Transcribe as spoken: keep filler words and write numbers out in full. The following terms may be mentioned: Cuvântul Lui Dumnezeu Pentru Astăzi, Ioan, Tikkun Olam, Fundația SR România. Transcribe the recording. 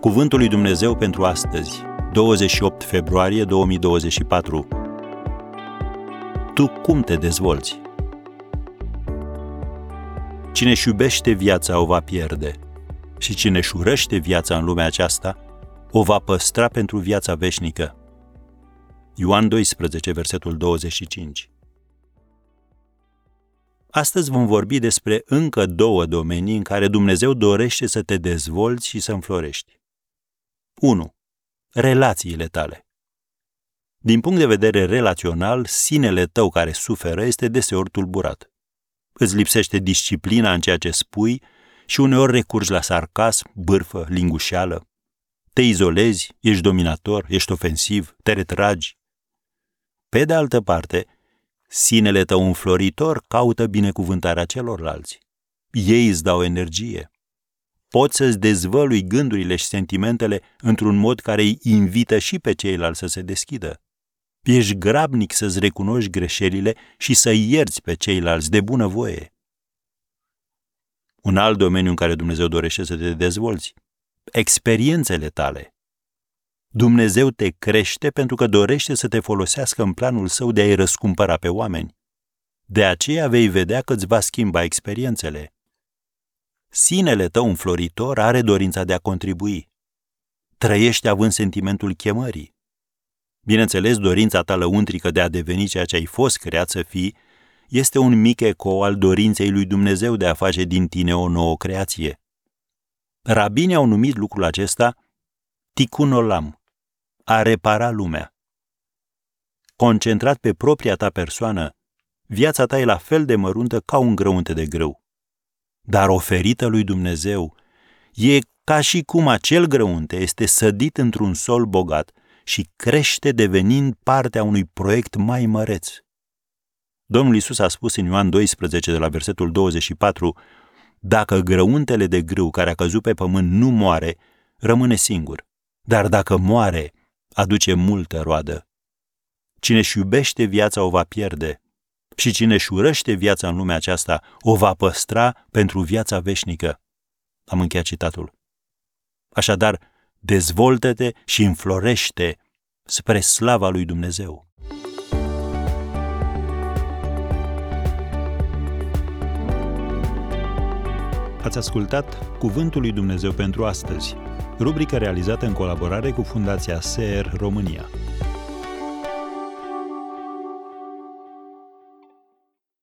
Cuvântul lui Dumnezeu pentru astăzi, douăzeci și opt februarie două mii douăzeci și patru. Tu cum te dezvolți? Cine își iubește viața o va pierde și cine își urăște viața în lumea aceasta o va păstra pentru viața veșnică. Ioan doisprezece, versetul douăzeci și cinci. Astăzi vom vorbi despre încă două domenii în care Dumnezeu dorește să te dezvolți și să înflorești. unu. Relațiile tale. Din punct de vedere relațional, sinele tău care suferă este deseori tulburat. Îți lipsește disciplina în ceea ce spui și uneori recurgi la sarcasm, bârfă, lingușeală. Te izolezi, ești dominator, ești ofensiv, te retragi. Pe de altă parte, sinele tău înfloritor caută binecuvântarea celorlalți. Ei îți dau energie. Poți să-ți dezvălui gândurile și sentimentele într-un mod care îi invită și pe ceilalți să se deschidă. Ești grabnic să-ți recunoști greșelile și să-i ierți pe ceilalți de bunăvoie. Un alt domeniu în care Dumnezeu dorește să te dezvolți. Experiențele tale. Dumnezeu te crește pentru că dorește să te folosească în planul său de a-i răscumpăra pe oameni. De aceea vei vedea că îți va schimba experiențele. Sinele tău înfloritor are dorința de a contribui. Trăiești având sentimentul chemării. Bineînțeles, dorința ta lăuntrică de a deveni ceea ce ai fost creat să fii este un mic eco al dorinței lui Dumnezeu de a face din tine o nouă creație. Rabinii au numit lucrul acesta Tikkun Olam, a repara lumea. Concentrat pe propria ta persoană, viața ta e la fel de măruntă ca un grăunte de grâu. Dar oferită lui Dumnezeu, e ca și cum acel grăunte este sădit într-un sol bogat și crește devenind partea unui proiect mai măreț. Domnul Iisus a spus în Ioan doisprezece, de la versetul douăzeci și patru, dacă grăuntele de grâu care a căzut pe pământ nu moare, rămâne singur, dar dacă moare, aduce multă roadă. Cine își iubește viața o va pierde și cine își urăște viața în lumea aceasta o va păstra pentru viața veșnică. Am încheiat citatul. Așadar, dezvoltă-te și înflorește spre slava lui Dumnezeu. Ați ascultat Cuvântul lui Dumnezeu pentru astăzi, rubrica realizată în colaborare cu Fundația S R România.